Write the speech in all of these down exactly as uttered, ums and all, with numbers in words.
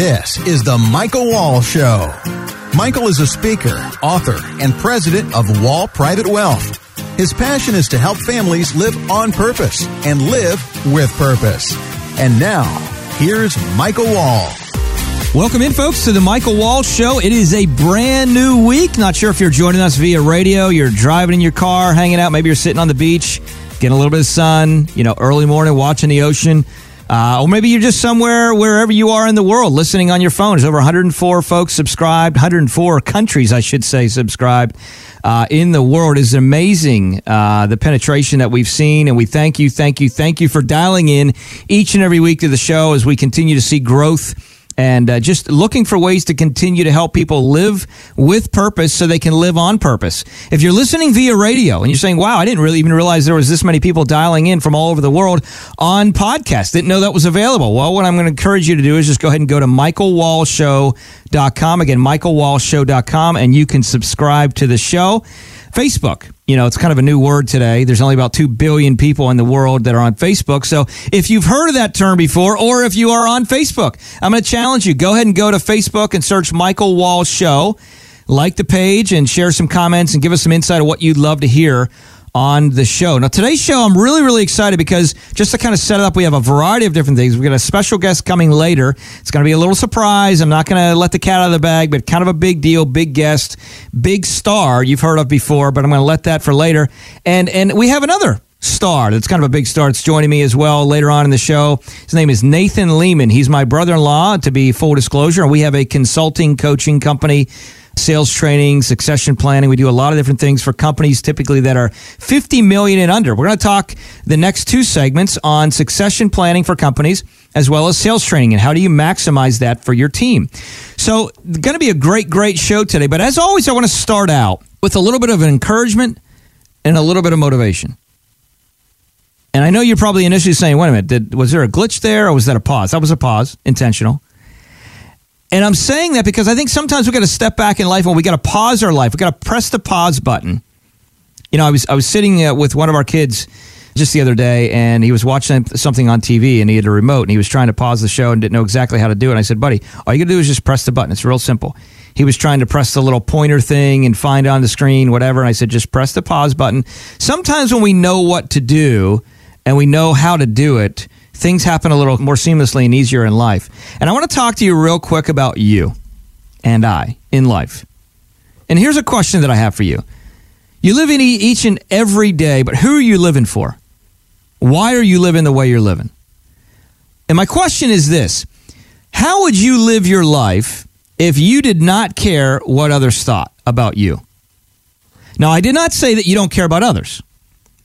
This is the Michael Wall Show. Michael is a speaker, author, and president of Wall Private Wealth. His passion is to help families live on purpose and live with purpose. And now, here's Michael Wall. Welcome in, folks, to the Michael Wall Show. It is a brand new week. Not sure if you're joining us via radio, you're driving in your car, hanging out, maybe you're sitting on the beach, getting a little bit of sun, you know, early morning, watching the ocean. Uh, or maybe you're just somewhere, wherever you are in the world, listening on your phone. There's over one hundred four folks subscribed, one hundred four countries, I should say, subscribed uh, in the world. It's amazing, uh, the penetration that we've seen, and we thank you, thank you, thank you for dialing in each and every week to the show as we continue to see growth and uh, just looking for ways to continue to help people live with purpose so they can live on purpose. If you're listening via radio and you're saying, wow, I didn't really even realize there was this many people dialing in from all over the world on podcasts. Didn't know that was available. Well, what I'm going to encourage you to do is just go ahead and go to Michael Wall Show dot com. Again, Michael Wall Show dot com, and you can subscribe to the show. Facebook. You know, it's kind of a new word today. There's only about two billion people in the world that are on Facebook. So if you've heard of that term before, or if you are on Facebook, I'm going to challenge you. Go ahead and go to Facebook and search Michael Wall Show. Like the page and share some comments and give us some insight of what you'd love to hear on the show. Now, today's show, I'm really, really excited because just to kind of set it up, we have a variety of different things. We've got a special guest coming later. It's going to be a little surprise. I'm not going to let the cat out of the bag, but kind of a big deal, big guest, big star you've heard of before, but I'm going to let that for later. And and we have another star that's kind of a big star. It's joining me as well later on in the show. His name is Nathan Lehman. He's my brother-in-law, to be full disclosure. We have a consulting coaching company, sales training, succession planning. We do a lot of different things for companies typically that are fifty million and under. We're going to talk the next two segments on succession planning for companies as well as sales training and how do you maximize that for your team. So it's going to be a great, great show today. But as always, I want to start out with a little bit of encouragement and a little bit of motivation. And I know you're probably initially saying, wait a minute, did, was there a glitch there or was that a pause? That was a pause, intentional. And I'm saying that because I think sometimes we got to step back in life and we got to pause our life. We got to press the pause button. You know, I was I was sitting uh, with one of our kids just the other day, and he was watching something on T V, and he had a remote, and he was trying to pause the show and didn't know exactly how to do it. And I said, buddy, all you got to do is just press the button. It's real simple. He was trying to press the little pointer thing and find on the screen, whatever. And I said, just press the pause button. Sometimes when we know what to do and we know how to do it, things happen a little more seamlessly and easier in life. And I want to talk to you real quick about you and I in life. And here's a question that I have for you. You live in each and every day, but who are you living for? Why are you living the way you're living? And my question is this. How would you live your life if you did not care what others thought about you? Now, I did not say that you don't care about others.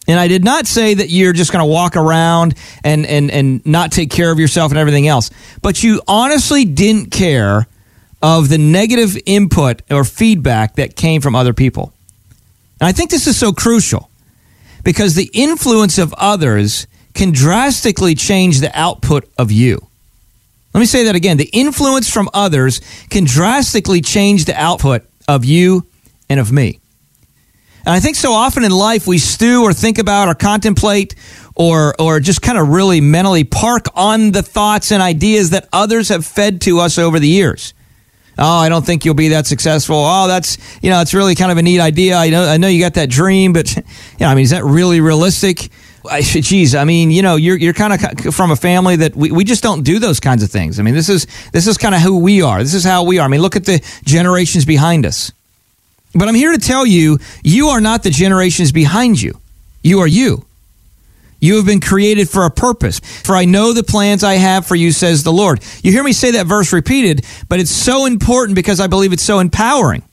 And I did not say that you're just going to walk around and, and, and not take care of yourself and everything else. But you honestly didn't care of the negative input or feedback that came from other people. And I think this is so crucial because the influence of others can drastically change the output of you. Let me say that again. The influence from others can drastically change the output of you and of me. And I think so often in life we stew or think about or contemplate or or just kind of really mentally park on the thoughts and ideas that others have fed to us over the years. Oh, I don't think you'll be that successful. Oh, that's, you know, it's really kind of a neat idea. I know I know you got that dream, but, you know, I mean, is that really realistic? I, geez, I mean, you know, you're you're kind of from a family that we, we just don't do those kinds of things. I mean, this is this is kind of who we are. This is how we are. I mean, look at the generations behind us. But I'm here to tell you, you are not the generations behind you. You are you. You have been created for a purpose. For I know the plans I have for you, says the Lord. You hear me say that verse repeated, but it's so important because I believe it's so empowering.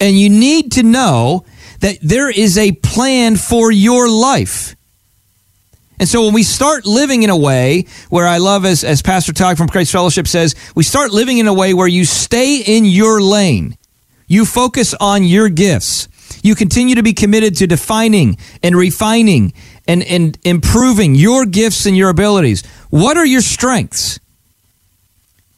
And you need to know that there is a plan for your life. And so when we start living in a way where I love, as, as Pastor Todd from Christ Fellowship says, we start living in a way where you stay in your lane. You focus on your gifts. You continue to be committed to defining and refining and, and improving your gifts and your abilities. What are your strengths?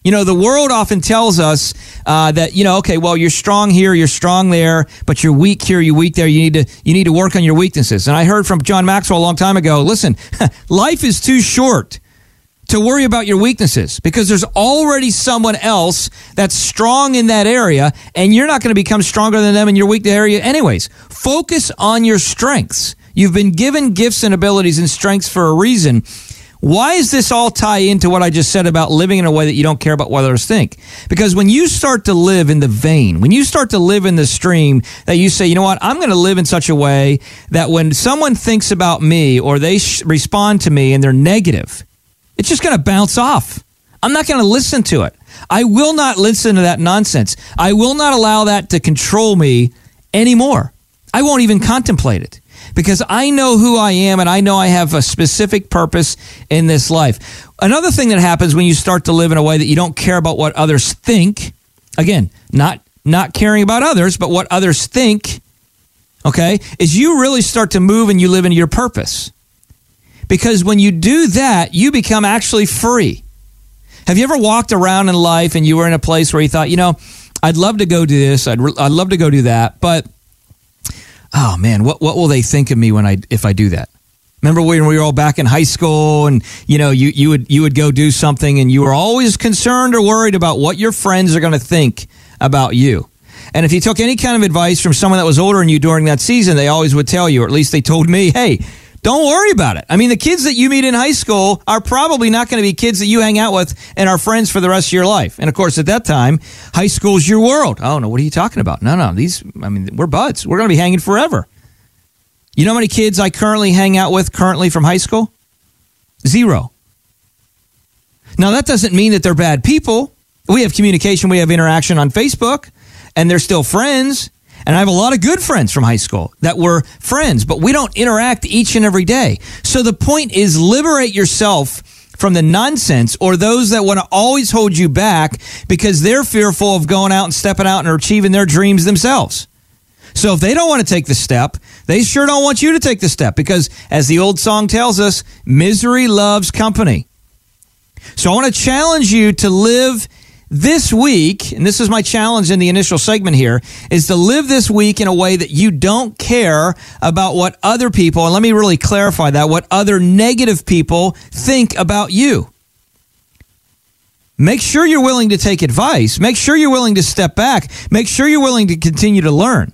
You know, the world often tells us uh, that, you know, okay, well, you're strong here, you're strong there, but you're weak here, you're weak there. You need to you need to work on your weaknesses. And I heard from John Maxwell a long time ago, listen, life is too short to worry about your weaknesses because there's already someone else that's strong in that area, and you're not going to become stronger than them in your weak area anyways. Focus on your strengths. You've been given gifts and abilities and strengths for a reason. Why is this all tie into what I just said about living in a way that you don't care about what others think? Because when you start to live in the vein, when you start to live in the stream that you say, you know what, I'm going to live in such a way that when someone thinks about me or they sh- respond to me and they're negative, it's just going to bounce off. I'm not going to listen to it. I will not listen to that nonsense. I will not allow that to control me anymore. I won't even contemplate it. Because I know who I am and I know I have a specific purpose in this life. Another thing that happens when you start to live in a way that you don't care about what others think, again, not not caring about others, but what others think, okay, is you really start to move and you live into your purpose. Because when you do that, you become actually free. Have you ever walked around in life and you were in a place where you thought, you know, I'd love to go do this, I'd, re- I'd love to go do that, but... oh man, what what will they think of me when I if I do that? Remember when we were all back in high school and you know you, you would you would go do something and you were always concerned or worried about what your friends are going to think about you. And if you took any kind of advice from someone that was older than you during that season, they always would tell you, or at least they told me, hey, don't worry about it. I mean, the kids that you meet in high school are probably not going to be kids that you hang out with and are friends for the rest of your life. And of course, at that time, high school's your world. Oh, no, what are you talking about? No, no, these, I mean, we're buds. We're going to be hanging forever. You know how many kids I currently hang out with currently from high school? Zero. Now, that doesn't mean that they're bad people. We have communication. We have interaction on Facebook and they're still friends. And I have a lot of good friends from high school that were friends, but we don't interact each and every day. So the point is liberate yourself from the nonsense or those that want to always hold you back because they're fearful of going out and stepping out and achieving their dreams themselves. So if they don't want to take the step, they sure don't want you to take the step because as the old song tells us, misery loves company. So I want to challenge you to live this week, and this is my challenge in the initial segment here, is to live this week in a way that you don't care about what other people, and let me really clarify that, what other negative people think about you. Make sure you're willing to take advice. Make sure you're willing to step back. Make sure you're willing to continue to learn.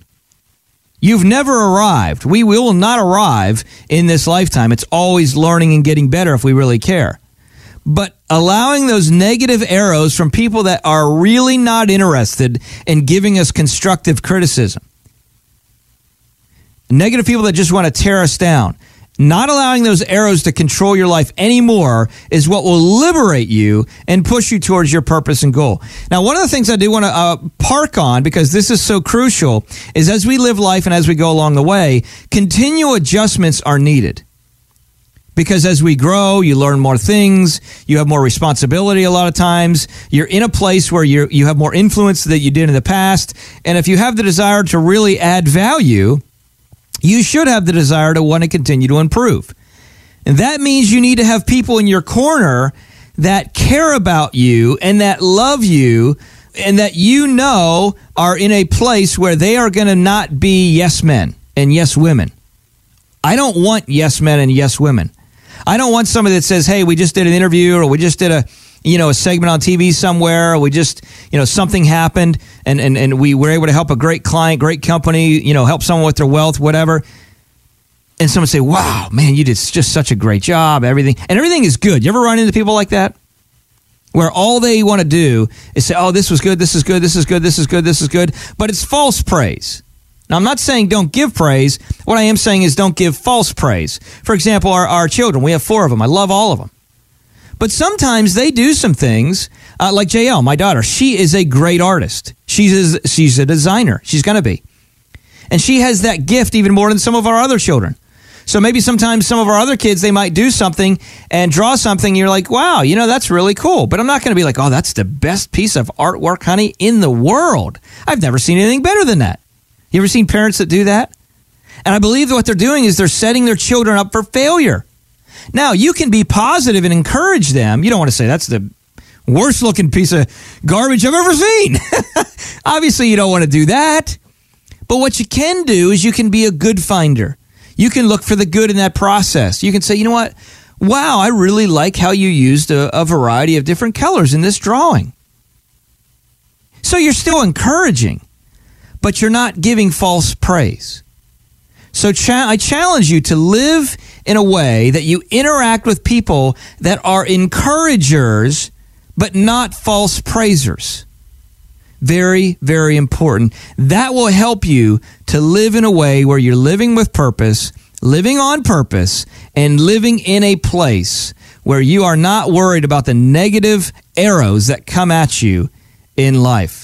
You've never arrived. We will not arrive in this lifetime. It's always learning and getting better if we really care. But allowing those negative arrows from people that are really not interested in giving us constructive criticism. Negative people that just want to tear us down. Not allowing those arrows to control your life anymore is what will liberate you and push you towards your purpose and goal. Now, one of the things I do want to uh, park on, because this is so crucial, is as we live life and as we go along the way, continual adjustments are needed. Because as we grow, you learn more things, you have more responsibility a lot of times, you're in a place where you you have more influence than you did in the past, and if you have the desire to really add value, you should have the desire to want to continue to improve. And that means you need to have people in your corner that care about you and that love you and that you know are in a place where they are going to not be yes men and yes women. I don't want yes men and yes women. I don't want somebody that says, hey, we just did an interview or we just did a, you know, a segment on T V somewhere. Or we just, you know, something happened and, and, and we were able to help a great client, great company, you know, help someone with their wealth, whatever. And someone say, wow, man, you did just such a great job, everything. And everything is good. You ever run into people like that? Where all they want to do is say, oh, this was good, this is good, this is good, this is good, this is good. But it's false praise. Now, I'm not saying don't give praise. What I am saying is don't give false praise. For example, our, our children, we have four of them. I love all of them. But sometimes they do some things, uh, like J L, my daughter. She is a great artist. She's a, she's a designer. She's going to be. And she has that gift even more than some of our other children. So maybe sometimes some of our other kids, they might do something and draw something. And you're like, wow, you know, that's really cool. But I'm not going to be like, oh, that's the best piece of artwork, honey, in the world. I've never seen anything better than that. You ever seen parents that do that? And I believe that what they're doing is they're setting their children up for failure. Now, you can be positive and encourage them. You don't want to say, that's the worst looking piece of garbage I've ever seen. Obviously, you don't want to do that. But what you can do is you can be a good finder. You can look for the good in that process. You can say, you know what? wow, I really like how you used a, a variety of different colors in this drawing. So you're still encouraging, but you're not giving false praise. So cha- I challenge you to live in a way that you interact with people that are encouragers, but not false praisers. Very, very important. That will help you to live in a way where you're living with purpose, living on purpose, and living in a place where you are not worried about the negative arrows that come at you in life.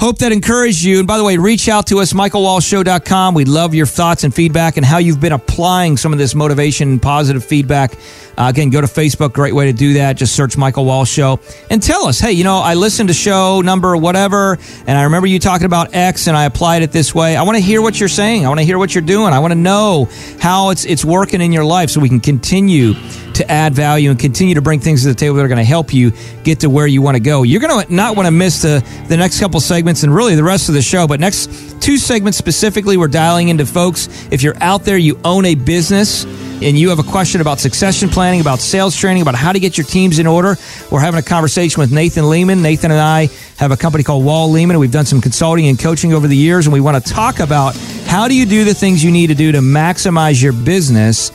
Hope that encouraged you. And by the way, reach out to us, Michael Wall Show dot com. We love your thoughts and feedback and how you've been applying some of this motivation and positive feedback. Uh, again, go to Facebook. Great way to do that. Just search Michael Wall Show and tell us, hey, you know, I listened to show number whatever, and I remember you talking about X, and I applied it this way. I want to hear what you're saying. I want to hear what you're doing. I want to know how it's it's working in your life so we can continue to add value and continue to bring things to the table that are going to help you get to where you want to go. You're going to not want to miss the, the next couple segments and really the rest of the show. But next two segments specifically, we're dialing into folks. If you're out there, you own a business and you have a question about succession planning, about sales training, about how to get your teams in order, we're having a conversation with Nathan Lehman. Nathan and I have a company called Wall Lehman. We've done some consulting and coaching over the years, and we want to talk about how do you do the things you need to do to maximize your business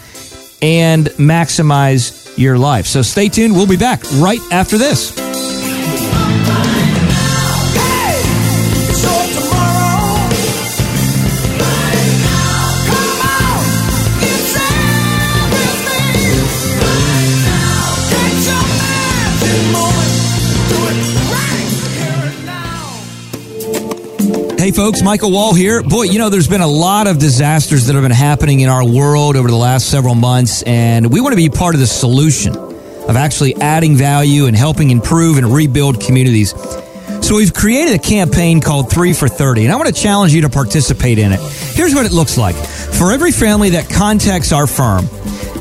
and maximize your life. So stay tuned. We'll be back right after this. Hey folks, Michael Wall here. Boy, you know, there's been a lot of disasters that have been happening in our world over the last several months, and we want to be part of the solution of actually adding value and helping improve and rebuild communities. So we've created a campaign called three for thirty, and I want to challenge you to participate in it. Here's what it looks like. For every family that contacts our firm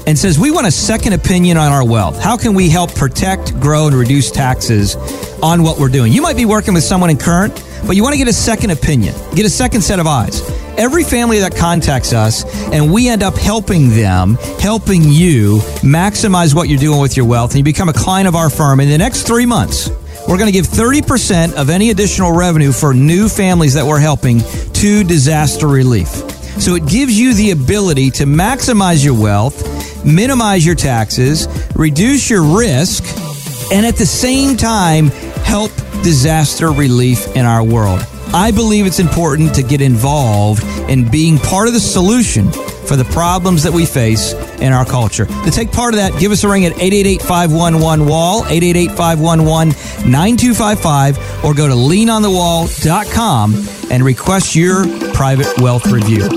and says, we want a second opinion on our wealth, how can we help protect, grow, and reduce taxes on what we're doing? You might be working with someone in current, but you want to get a second opinion, get a second set of eyes. Every family that contacts us, and we end up helping them, helping you maximize what you're doing with your wealth, and you become a client of our firm. In the next three months, we're going to give thirty percent of any additional revenue for new families that we're helping to disaster relief. So it gives you the ability to maximize your wealth, minimize your taxes, reduce your risk, and at the same time, help disaster relief in our world. I believe it's important to get involved in being part of the solution for the problems that we face in our culture. To take part of that, give us a ring at eight eight eight, five one one, W A L L, eight eight eight, five one one, nine two five five, or go to lean on the wall dot com and request your private wealth review.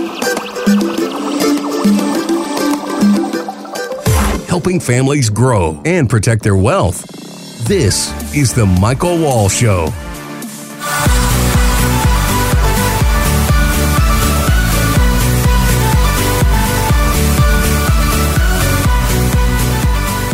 Helping families grow and protect their wealth. This is the Michael Wall Show.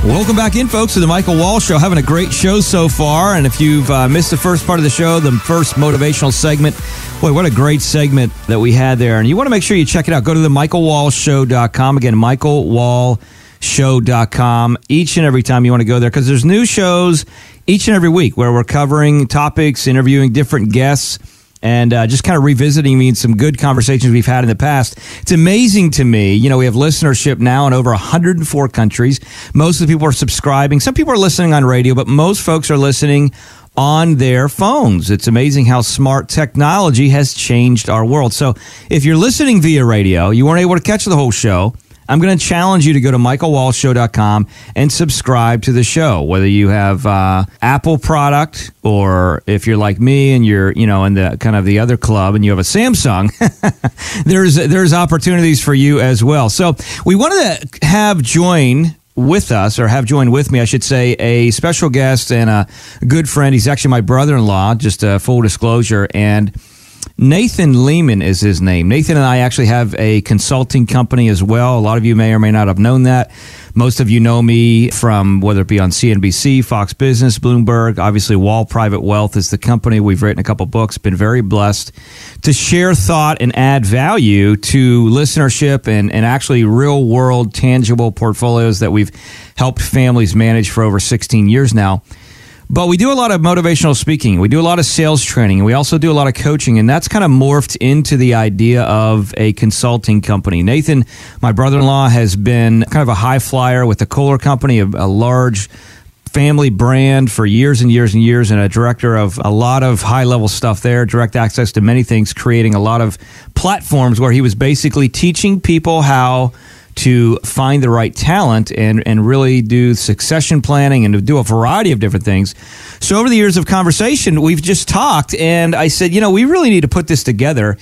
Welcome back in, folks, to the Michael Wall Show. Having a great show so far. And if you've uh, missed the first part of the show, the first motivational segment, boy, what a great segment that we had there. And you want to make sure you check it out. Go to the Michael Wall Show dot com. Again, Michael Wall Show dot com each and every time you want to go there, because there's new shows each and every week where we're covering topics, interviewing different guests, and uh, just kind of revisiting me and some good conversations we've had in the past. It's amazing to me. You know, we have listenership now in over one hundred four countries. Most of the people are subscribing. Some people are listening on radio, but most folks are listening on their phones. It's amazing how smart technology has changed our world. So if you're listening via radio, you weren't able to catch the whole show, I'm going to challenge you to go to Michael Wall Show dot com and subscribe to the show, whether you have uh, Apple product, or if you're like me and you're, you know, in the kind of the other club and you have a Samsung, there's there's opportunities for you as well. So we wanted to have join with us, or have joined with me, I should say, a special guest and a good friend. He's actually my brother-in-law, just a full disclosure, and Nathan Lehman is his name. Nathan and I actually have a consulting company as well. A lot of you may or may not have known that. Most of you know me from whether it be on C N B C, Fox Business, Bloomberg. Obviously, Wall Private Wealth is the company. We've written a couple books, been very blessed to share thought and add value to listenership and, and actually real-world, tangible portfolios that we've helped families manage for over sixteen years now. But we do a lot of motivational speaking. We do a lot of sales training. And we also do a lot of coaching. And that's kind of morphed into the idea of a consulting company. Nathan, my brother-in-law, has been kind of a high flyer with the Kohler Company, a, a large family brand for years and years and years, and a director of a lot of high-level stuff there, direct access to many things, creating a lot of platforms where he was basically teaching people how to find the right talent and, and really do succession planning and to do a variety of different things. So over the years of conversation, we've just talked, and I said, you know, we really need to put this together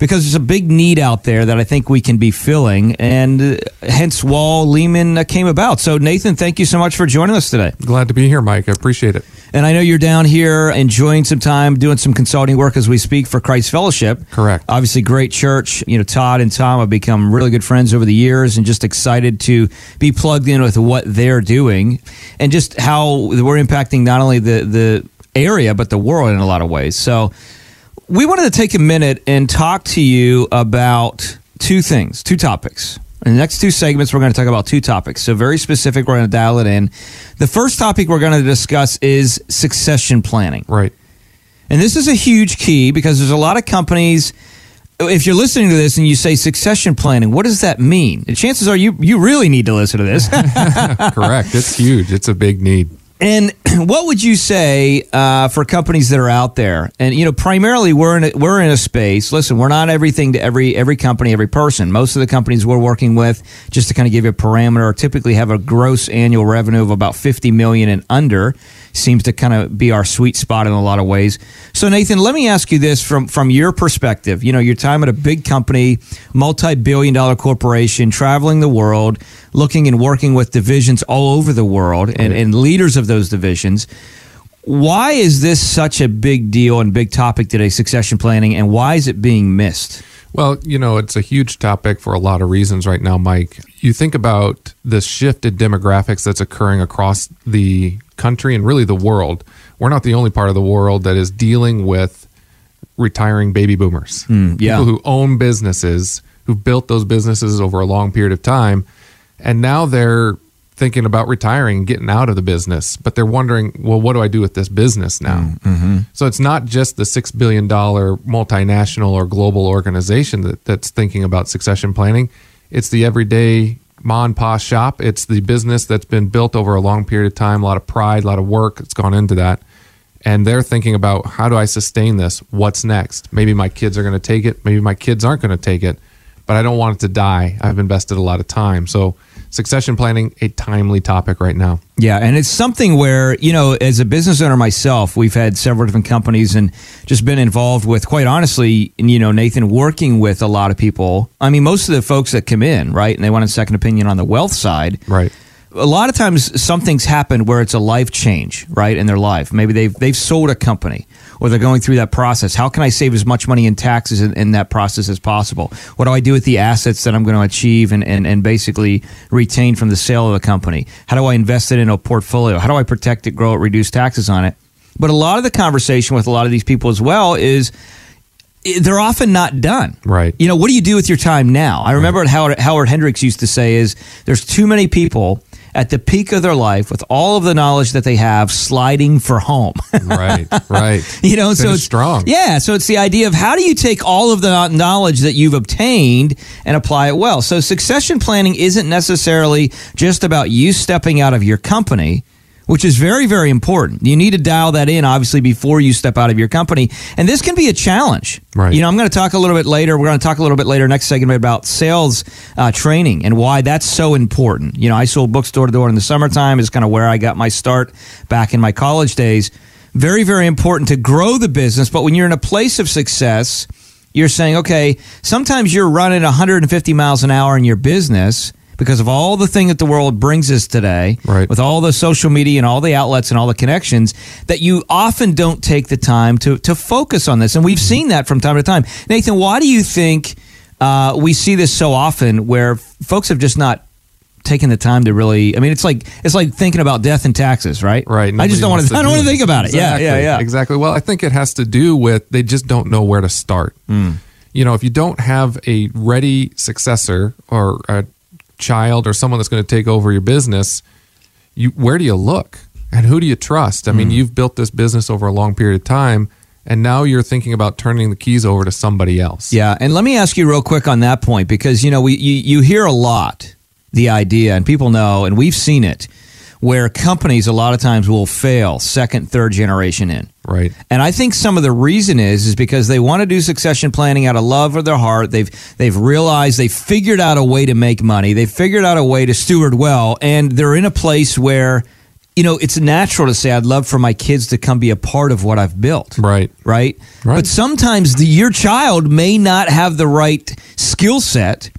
because there's a big need out there that I think we can be filling, and hence Wall Lehman came about. So Nathan, thank you so much for joining us today. Glad to be here, Mike. I appreciate it. And I know you're down here enjoying some time, doing some consulting work as we speak for Christ Fellowship. Correct. Obviously, great church. You know, Todd and Tom have become really good friends over the years, and just excited to be plugged in with what they're doing and just how we're impacting not only the, the area, but the world in a lot of ways. So we wanted to take a minute and talk to you about two things, two topics. In the next two segments, we're going to talk about two topics. So very specific, we're going to dial it in. The first topic we're going to discuss is succession planning. Right. And this is a huge key because there's a lot of companies, if you're listening to this and you say succession planning, what does that mean? The chances are you, you really need to listen to this. Correct. It's huge. It's a big need. And what would you say uh, for companies that are out there? And you know, primarily we're in a, we're in a space. Listen, we're not everything to every every company, every person. Most of the companies we're working with, just to kind of give you a parameter, typically have a gross annual revenue of about fifty million dollars and under. Seems to kind of be our sweet spot in a lot of ways. So Nathan, let me ask you this from from your perspective. You know, your time at a big company, multi-billion dollar corporation, traveling the world, looking and working with divisions all over the world and, and leaders of those divisions. Why is this such a big deal and big topic today, succession planning, and why is it being missed? Well, you know, it's a huge topic for a lot of reasons right now, Mike. You think about the shifted demographics that's occurring across the country and really the world. We're not the only part of the world that is dealing with retiring baby boomers. Mm, yeah. People who own businesses, who built those businesses over a long period of time, and now they're thinking about retiring, getting out of the business, but they're wondering, well, what do I do with this business now? Mm-hmm. So it's not just the six billion dollars multinational or global organization that, that's thinking about succession planning. It's the everyday ma and pa shop. It's the business that's been built over a long period of time, a lot of pride, a lot of work that's gone into that. And they're thinking about, how do I sustain this? What's next? Maybe my kids are going to take it. Maybe my kids aren't going to take it, but I don't want it to die. I've invested a lot of time. So succession planning, a timely topic right now. Yeah, and it's something where, you know, as a business owner myself, we've had several different companies and just been involved with, quite honestly, you know, Nathan, working with a lot of people. I mean, most of the folks that come in, right, and they want a second opinion on the wealth side. Right. A lot of times something's happened where it's a life change, right, in their life. Maybe they've they've sold a company or they're going through that process. How can I save as much money in taxes in, in that process as possible? What do I do with the assets that I'm going to achieve and, and, and basically retain from the sale of the company? How do I invest it in a portfolio? How do I protect it, grow it, reduce taxes on it? But a lot of the conversation with a lot of these people as well is they're often not done. Right. You know, what do you do with your time now? I remember what Howard, Howard Hendricks used to say is there's too many people at the peak of their life with all of the knowledge that they have sliding for home. Right, right. You know, so it's strong. Yeah, so it's the idea of how do you take all of the knowledge that you've obtained and apply it well. So succession planning isn't necessarily just about you stepping out of your company, which is very, very important. You need to dial that in, obviously, before you step out of your company. And this can be a challenge. Right. You know, I'm going to talk a little bit later. We're going to talk a little bit later next segment about sales uh, training and why that's so important. You know, I sold books door to door in the summertime. It's kind of where I got my start back in my college days. Very, very important to grow the business. But when you're in a place of success, you're saying, okay, sometimes you're running one hundred fifty miles an hour in your business. because of all the thing that the world brings us today, right, with all the social media and all the outlets and all the connections, that you often don't take the time to to focus on this. And we've seen that from time to time. Nathan, why do you think uh, we see this so often where folks have just not taking the time to really, I mean, it's like it's like thinking about death and taxes, right? Right. Nobody I just don't want to. I don't want to think about it. Exactly, yeah, yeah, yeah. Exactly. Well, I think it has to do with they just don't know where to start. Mm. You know, if you don't have a ready successor or a child or someone that's going to take over your business, you where do you look and who do you trust? I mean, mm. you've built this business over a long period of time, and now you're thinking about turning the keys over to somebody else. Yeah, and let me ask you real quick on that point, because you know we you, you hear a lot. The idea, and people know, and we've seen it, where companies a lot of times will fail second, third generation in. Right. And I think some of the reason is is because they want to do succession planning out of love of their heart. They've they've realized they've figured out a way to make money. They've figured out a way to steward well, and they're in a place where, you know, it's natural to say I'd love for my kids to come be a part of what I've built. Right. Right. Right. But sometimes the, your child may not have the right skill set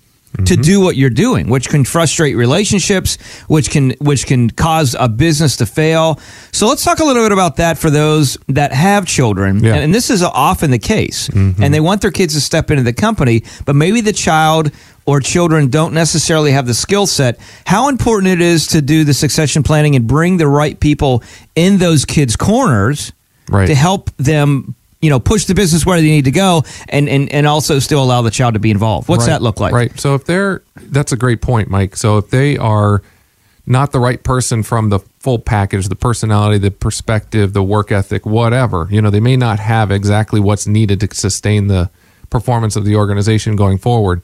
to do what you're doing, which can frustrate relationships, which can which can cause a business to fail. So let's talk a little bit about that for those that have children. Yeah. And, and this is often the case. Mm-hmm. And they want their kids to step into the company, but maybe the child or children don't necessarily have the skill set. How important it is to do the succession planning and bring the right people in those kids' corners, right, to help them, you know, push the business where they need to go, and, and, and also still allow the child to be involved. What's right, that look like? Right. So if they're, that's a great point, Mike. So if they are not the right person from the full package, the personality, the perspective, the work ethic, whatever, you know, they may not have exactly what's needed to sustain the performance of the organization going forward.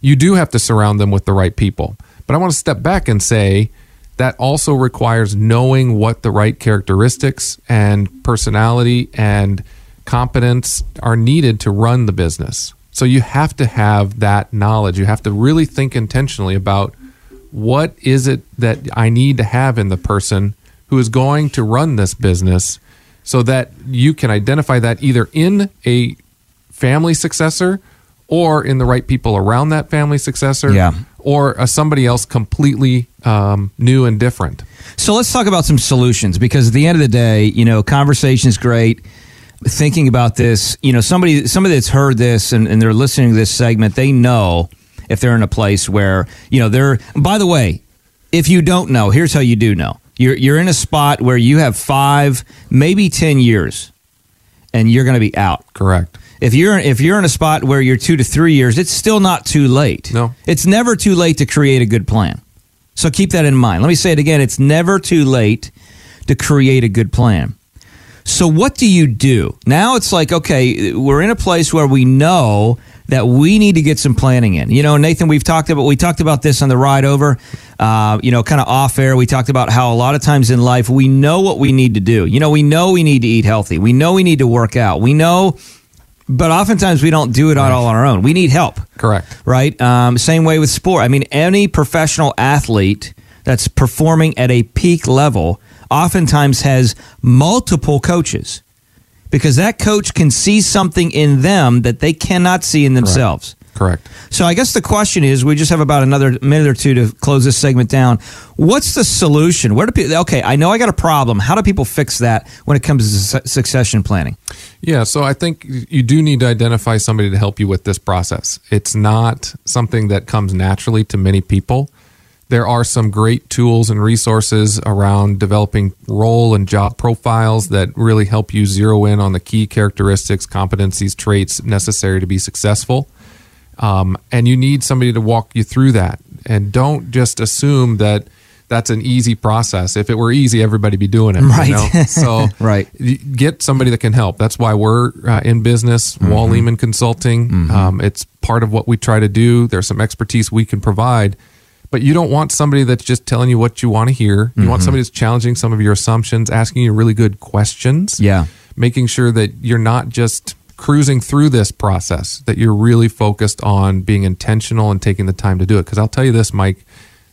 You do have to surround them with the right people. But I want to step back and say, that also requires knowing what the right characteristics and personality and competence are needed to run the business. So you have to have that knowledge. You have to really think intentionally about what is it that I need to have in the person who is going to run this business, so that you can identify that either in a family successor or in the right people around that family successor, yeah, or uh, somebody else completely um, new and different. So let's talk about some solutions, because at the end of the day, you know, conversation is great. Thinking about this, you know, somebody, somebody that's heard this and, and they're listening to this segment, they know if they're in a place where, you know, they're, by the way, if you don't know, here's how you do know. You're, you're in a spot where you have five, maybe ten years and you're going to be out. Correct. If you're, if you're in a spot where you're two to three years, it's still not too late. No. It's never too late to create a good plan. So keep that in mind. Let me say it again. It's never too late to create a good plan. So what do you do? Now it's like, okay, we're in a place where we know that we need to get some planning in. You know, Nathan, we've talked about, we talked about this on the ride over, uh, you know, kind of off air. We talked about how a lot of times in life, we know what we need to do. You know, we know we need to eat healthy. We know we need to work out. We know, but oftentimes we don't do it on all on our own. We need help. Correct. Right? Um, same way with sport. I mean, any professional athlete that's performing at a peak level oftentimes has multiple coaches, because that coach can see something in them that they cannot see in themselves. Correct. Correct. So I guess the question is, we just have about another minute or two to close this segment down. What's the solution? Where do people, okay, I know I got a problem. How do people fix that when it comes to succession planning? Yeah, so I think you do need to identify somebody to help you with this process. It's not something that comes naturally to many people. There are some great tools and resources around developing role and job profiles that really help you zero in on the key characteristics, competencies, traits necessary to be successful. Um, and you need somebody to walk you through that. And don't just assume that that's an easy process. If it were easy, everybody'd be doing it. Right. You know? So right. Get somebody that can help. That's why we're uh, in business, mm-hmm. Wall Lehman Consulting. Mm-hmm. Um, it's part of what we try to do. There's some expertise we can provide. But you don't want somebody that's just telling you what you want to hear. You mm-hmm. want somebody that's challenging some of your assumptions, asking you really good questions, yeah, making sure that you're not just cruising through this process, that you're really focused on being intentional and taking the time to do it. Because I'll tell you this, Mike,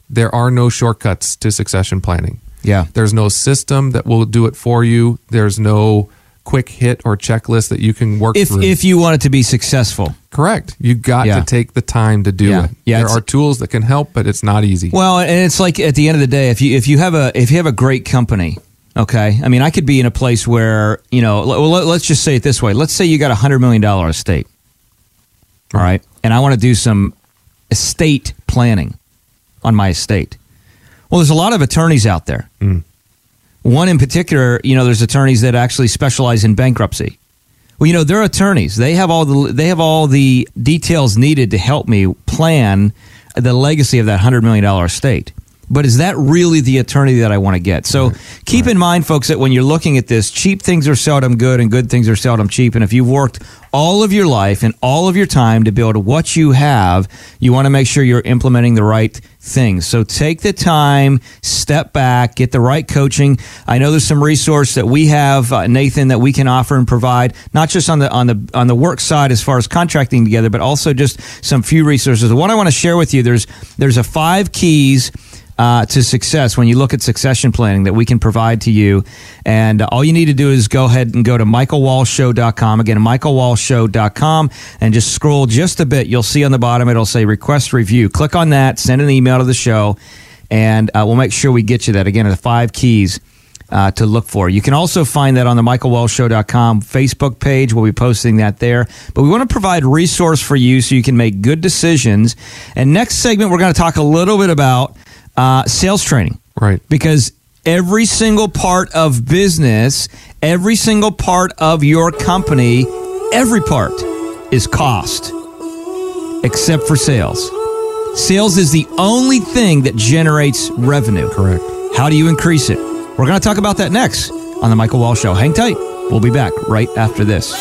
there are no shortcuts to succession planning. Yeah. There's no system that will do it for you. There's no quick hit or checklist that you can work if, through. If you want it to be successful. Correct. You got yeah. to take the time to do yeah. it. Yeah, there are tools that can help, but it's not easy. Well, and it's like at the end of the day, if you if you have a if you have a great company, okay? I mean, I could be in a place where, you know, well, let's just say it this way. Let's say you got a one hundred million dollars estate. All right? And I want to do some estate planning on my estate. Well, there's a lot of attorneys out there. Mm. One in particular, you know, there's attorneys that actually specialize in bankruptcy. Well, you know, they're attorneys. They have all the they have all the details needed to help me plan the legacy of that one hundred million dollars estate. But is that really the attorney that I want to get? So right. keep right. in mind, folks, that when you're looking at this, cheap things are seldom good and good things are seldom cheap. And if you've worked all of your life and all of your time to build what you have, you want to make sure you're implementing the right things. So take the time, step back, get the right coaching. I know there's some resource that we have, uh, Nathan, that we can offer and provide, not just on the on the on the work side as far as contracting together, but also just some few resources. The one I want to share with you, there's there's a five keys Uh, to success when you look at succession planning that we can provide to you. And uh, all you need to do is go ahead and go to Michael Wall Show dot com. Again, Michael Wall Show dot com, and just scroll just a bit. You'll see on the bottom it'll say request review. Click on that, send an email to the show, and uh, we'll make sure we get you that. Again, the five keys uh, to look for. You can also find that on the Michael Wall Show dot com Facebook page. We'll be posting that there. But we want to provide resource for you so you can make good decisions. And next segment, we're going to talk a little bit about Uh, sales training, right? Because every single part of business, every single part of your company, every part is cost, except for sales. Sales is the only thing that generates revenue. Correct. How do you increase it? We're going to talk about that next on The Michael Wall Show. Hang tight. We'll be back right after this.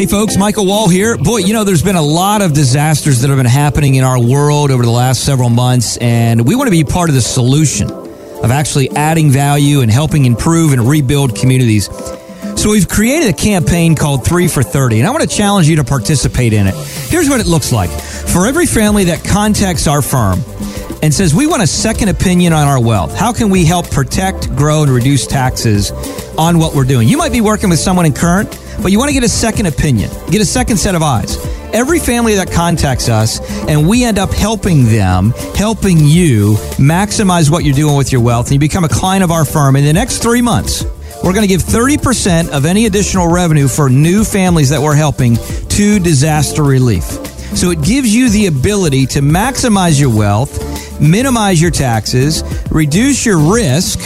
Hey folks, Michael Wall here. Boy, you know, there's been a lot of disasters that have been happening in our world over the last several months, and we want to be part of the solution of actually adding value and helping improve and rebuild communities. So we've created a campaign called three for thirty, and I want to challenge you to participate in it. Here's what it looks like. For every family that contacts our firm and says, we want a second opinion on our wealth, how can we help protect, grow, and reduce taxes on what we're doing? You might be working with someone in current, but you want to get a second opinion, get a second set of eyes. Every family that contacts us, and we end up helping them, helping you maximize what you're doing with your wealth, and you become a client of our firm. In the next three months, we're going to give thirty percent of any additional revenue for new families that we're helping to disaster relief. So it gives you the ability to maximize your wealth, minimize your taxes, reduce your risk,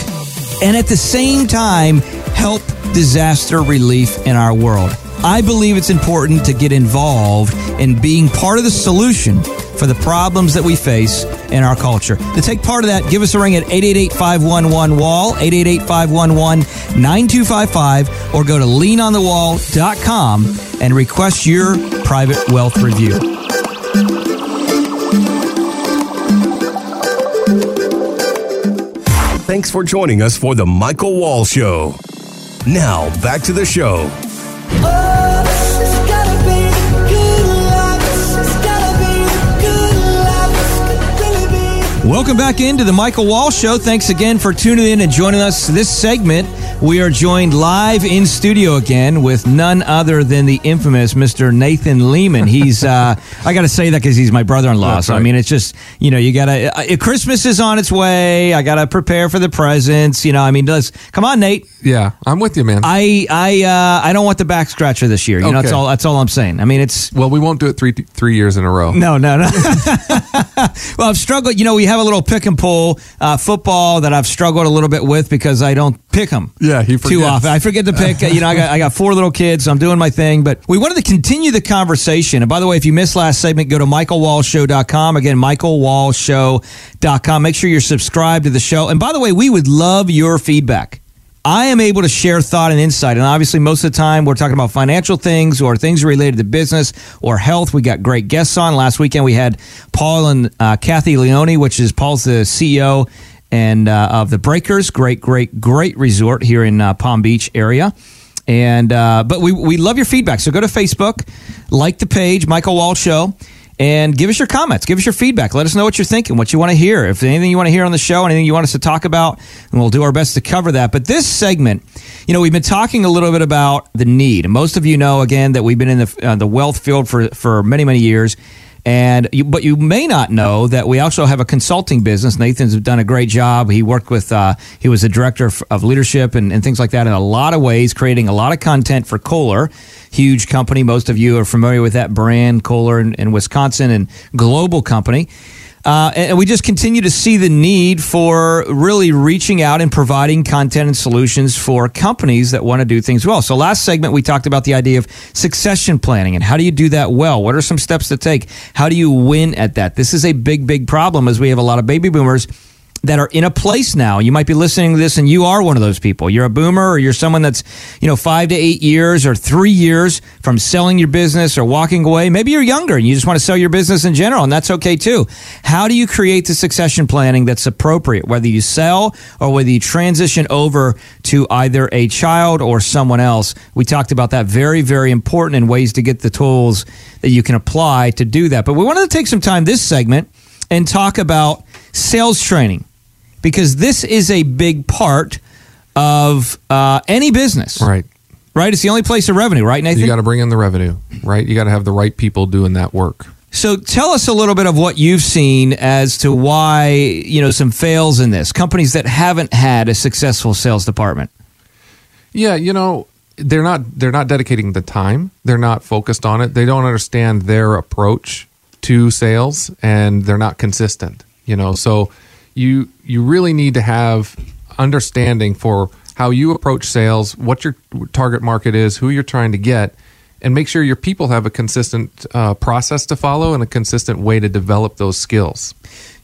and at the same time, help disaster relief in our world. I believe it's important to get involved in being part of the solution for the problems that we face in our culture. To take part of that, give us a ring at eight eight eight, five one one, W A L L, eight eight eight, five one one, nine two five five, or go to lean on the wall dot com and request your private wealth review. Thanks for joining us for The Michael Wall Show. Now, back to the show. Oh, this has got to be a good life. This has got to be a good life. This could really be. Welcome back into The Michael Wall Show. Thanks again for tuning in and joining us. This segment, we are joined live in studio again with none other than the infamous Mister Nathan Lehman. He's, uh, I got to say that because he's my brother-in-law. That's so, right. I mean, it's just, you know, you got to, uh, Christmas is on its way. I got to prepare for the presents. You know, I mean, let's, come on, Nate. Yeah, I'm with you, man. I I uh, I don't want the back scratcher this year. You okay. know, that's all. That's all I'm saying. I mean, it's well, we won't do it three three years in a row. No, no, no. Well, I've struggled. You know, we have a little pick and pull uh, football that I've struggled a little bit with because I don't pick them. Yeah, he forgets. Too often. I forget to pick. You know, I got I got four little kids. So I'm doing my thing, but we wanted to continue the conversation. And by the way, if you missed last segment, go to Michael Wall Show dot com. Again, Michael Wall Show dot com. Make sure you're subscribed to the show. And by the way, we would love your feedback. I am able to share thought and insight. And obviously, most of the time, we're talking about financial things or things related to business or health. We got great guests on. Last weekend, we had Paul and uh, Kathy Leone, which is Paul's the C E O and uh, of The Breakers. Great, great, great resort here in uh, Palm Beach area. And uh, but we we love your feedback. So go to Facebook, like the page, Michael Wall Show, and give us your comments. Give us your feedback. Let us know what you're thinking, what you want to hear. If anything you want to hear on the show, anything you want us to talk about, and we'll do our best to cover that. But this segment, you know, we've been talking a little bit about the need. And most of you know, again, that we've been in the uh, the wealth field for, for many, many years. And you, but you may not know that we also have a consulting business. Nathan's done a great job. He worked with, uh, he was the director of, of leadership and, and things like that in a lot of ways, creating a lot of content for Kohler, huge company. Most of you are familiar with that brand, Kohler in, in Wisconsin, and global company. Uh, and we just continue to see the need for really reaching out and providing content and solutions for companies that want to do things well. So last segment, we talked about the idea of succession planning and how do you do that well? What are some steps to take? How do you win at that? This is a big, big problem as we have a lot of baby boomers that are in a place now. You might be listening to this and you are one of those people. You're a boomer, or you're someone that's, you know, five to eight years or three years from selling your business or walking away. Maybe you're younger and you just want to sell your business in general, and that's okay too. How do you create the succession planning that's appropriate, whether you sell or whether you transition over to either a child or someone else? We talked about that. Very, very important, in ways to get the tools that you can apply to do that. But we wanted to take some time this segment and talk about sales training, because this is a big part of uh, any business. Right. Right? It's the only place of revenue, right, Nathan? You got to bring in the revenue, right? You got to have the right people doing that work. So tell us a little bit of what you've seen as to why, you know, some fails in this. Companies that haven't had a successful sales department. Yeah, you know, they're not they're not dedicating the time. They're not focused on it. They don't understand their approach to sales, and they're not consistent, you know. So You you really need to have understanding for how you approach sales, what your target market is, who you're trying to get, and make sure your people have a consistent uh, process to follow and a consistent way to develop those skills.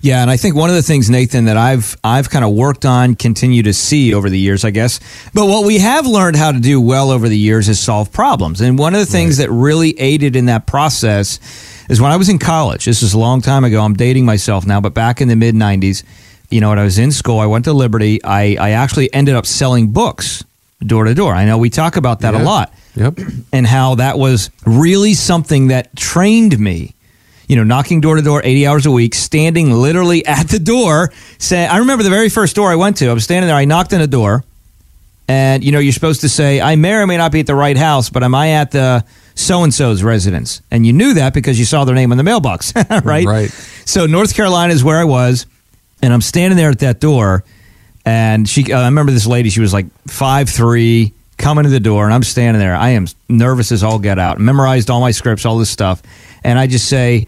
Yeah, and I think one of the things, Nathan, that I've I've kind of worked on, continue to see over the years, I guess, but what we have learned how to do well over the years is solve problems. And one of the things right. that really aided in that process is when I was in college. This is a long time ago. I'm dating myself now, but back in the mid nineties, you know, when I was in school, I went to Liberty. I, I actually ended up selling books door to door. I know we talk about that yep. a lot. Yep. And how that was really something that trained me. You know, knocking door to door eighty hours a week, standing literally at the door. Say, I remember the very first door I went to. I was standing there. I knocked on a door. And, you know, you're supposed to say, I may or may not be at the right house, but am I at the so-and-so's residence? And you knew that because you saw their name in the mailbox, right? Right. So North Carolina is where I was. And I'm standing there at that door. And she, uh, I remember this lady, she was like five three, coming to the door. And I'm standing there. I am nervous as all get out. Memorized all my scripts, all this stuff. And I just say,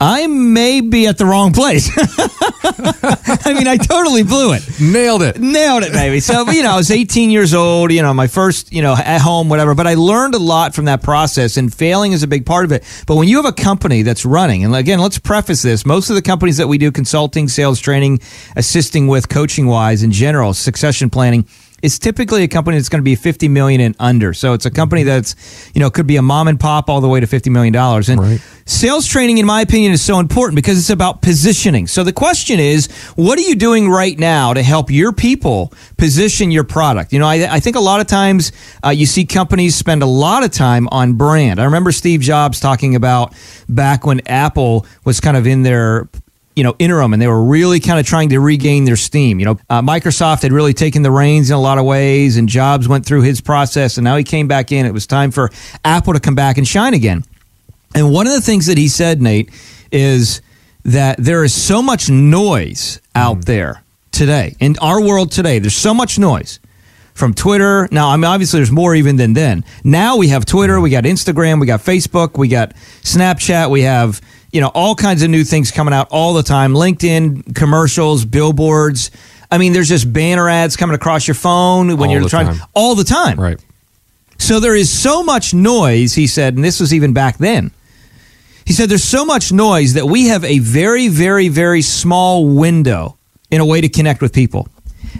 I may be at the wrong place. I mean, I totally blew it. Nailed it. Nailed it, baby. So, you know, I was eighteen years old, you know, my first, you know, at home, whatever. But I learned a lot from that process, and failing is a big part of it. But when you have a company that's running, and again, let's preface this. Most of the companies that we do consulting, sales training, assisting with, coaching-wise in general, succession planning, it's typically a company that's going to be fifty million dollars and under. So it's a company that's, you know, could be a mom and pop all the way to fifty million dollars. And right. sales training, in my opinion, is so important because it's about positioning. So the question is, what are you doing right now to help your people position your product? You know, I, I think a lot of times uh, you see companies spend a lot of time on brand. I remember Steve Jobs talking about back when Apple was kind of in their, you know, interim, and they were really kind of trying to regain their steam. You know, uh, Microsoft had really taken the reins in a lot of ways, and Jobs went through his process, and now he came back in. It was time for Apple to come back and shine again. And one of the things that he said, Nate, is that there is so much noise out mm. there today. In our world today, there's so much noise. From Twitter. Now, I mean, obviously, there's more even than then. Now we have Twitter, we got Instagram, we got Facebook, we got Snapchat, we have, you know, all kinds of new things coming out all the time. LinkedIn, commercials, billboards. I mean, there's just banner ads coming across your phone when all you're trying time. all the time. Right. So there is so much noise, he said, and this was even back then. He said, there's so much noise that we have a very, very, very small window in a way to connect with people.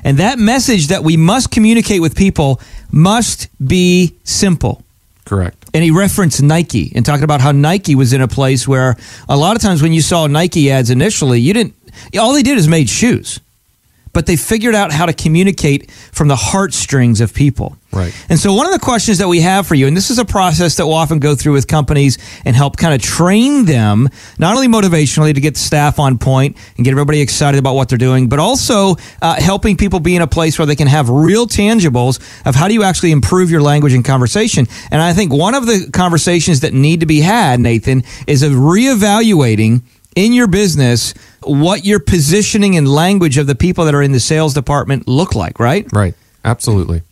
And that message that we must communicate with people must be simple. Correct. And he referenced Nike and talking about how Nike was in a place where a lot of times when you saw Nike ads initially, you didn't, all they did is made shoes. but they figured out how to communicate from the heartstrings of people. Right. And so one of the questions that we have for you, and this is a process that we'll often go through with companies and help kind of train them, not only motivationally to get staff on point and get everybody excited about what they're doing, but also uh, helping people be in a place where they can have real tangibles of how do you actually improve your language and conversation. And I think one of the conversations that need to be had, Nathan, is of reevaluating in your business what your positioning and language of the people that are in the sales department look like, right? Right. Absolutely.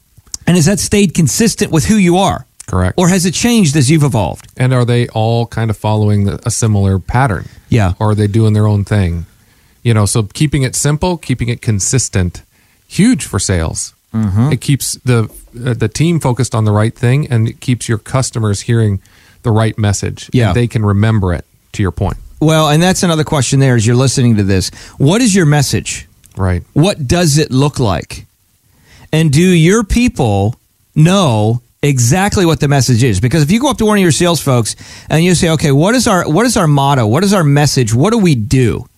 And has that stayed consistent with who you are? Correct. Or has it changed as you've evolved? And are they all kind of following a similar pattern? Yeah. Or are they doing their own thing? You know, so keeping it simple, keeping it consistent, huge for sales. Mm-hmm. It keeps the uh, the team focused on the right thing, and it keeps your customers hearing the right message. Yeah. And they can remember it, to your point. Well, and that's another question there as you're listening to this. What is your message? Right. What does it look like? And do your people know exactly what the message is? Because if you go up to one of your sales folks and you say, okay, what is our what is our motto? What is our message? What do we do?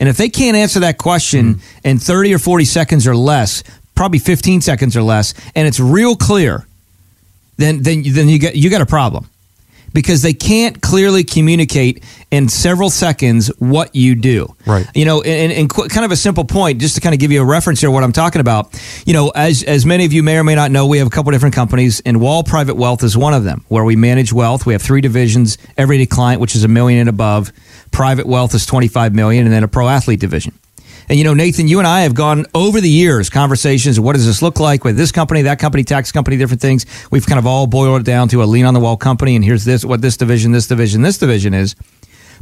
And if they can't answer that question mm. in thirty or forty seconds or less, probably fifteen seconds or less, and it's real clear, then then, then you get, you got a problem. Because they can't clearly communicate in several seconds what you do. Right. You know, and, and kind of a simple point, just to kind of give you a reference here, what I'm talking about. You know, as as many of you may or may not know, we have a couple different companies, and Wall Private Wealth is one of them, where we manage wealth. We have three divisions: everyday client, which is a million and above; private wealth is twenty-five million, and then a pro athlete division. And, you know, Nathan, you and I have gone over the years, conversations, what does this look like with this company, that company, tax company, different things. We've kind of all boiled it down to a lean on the wall company, and here's this, what this division, this division, this division is.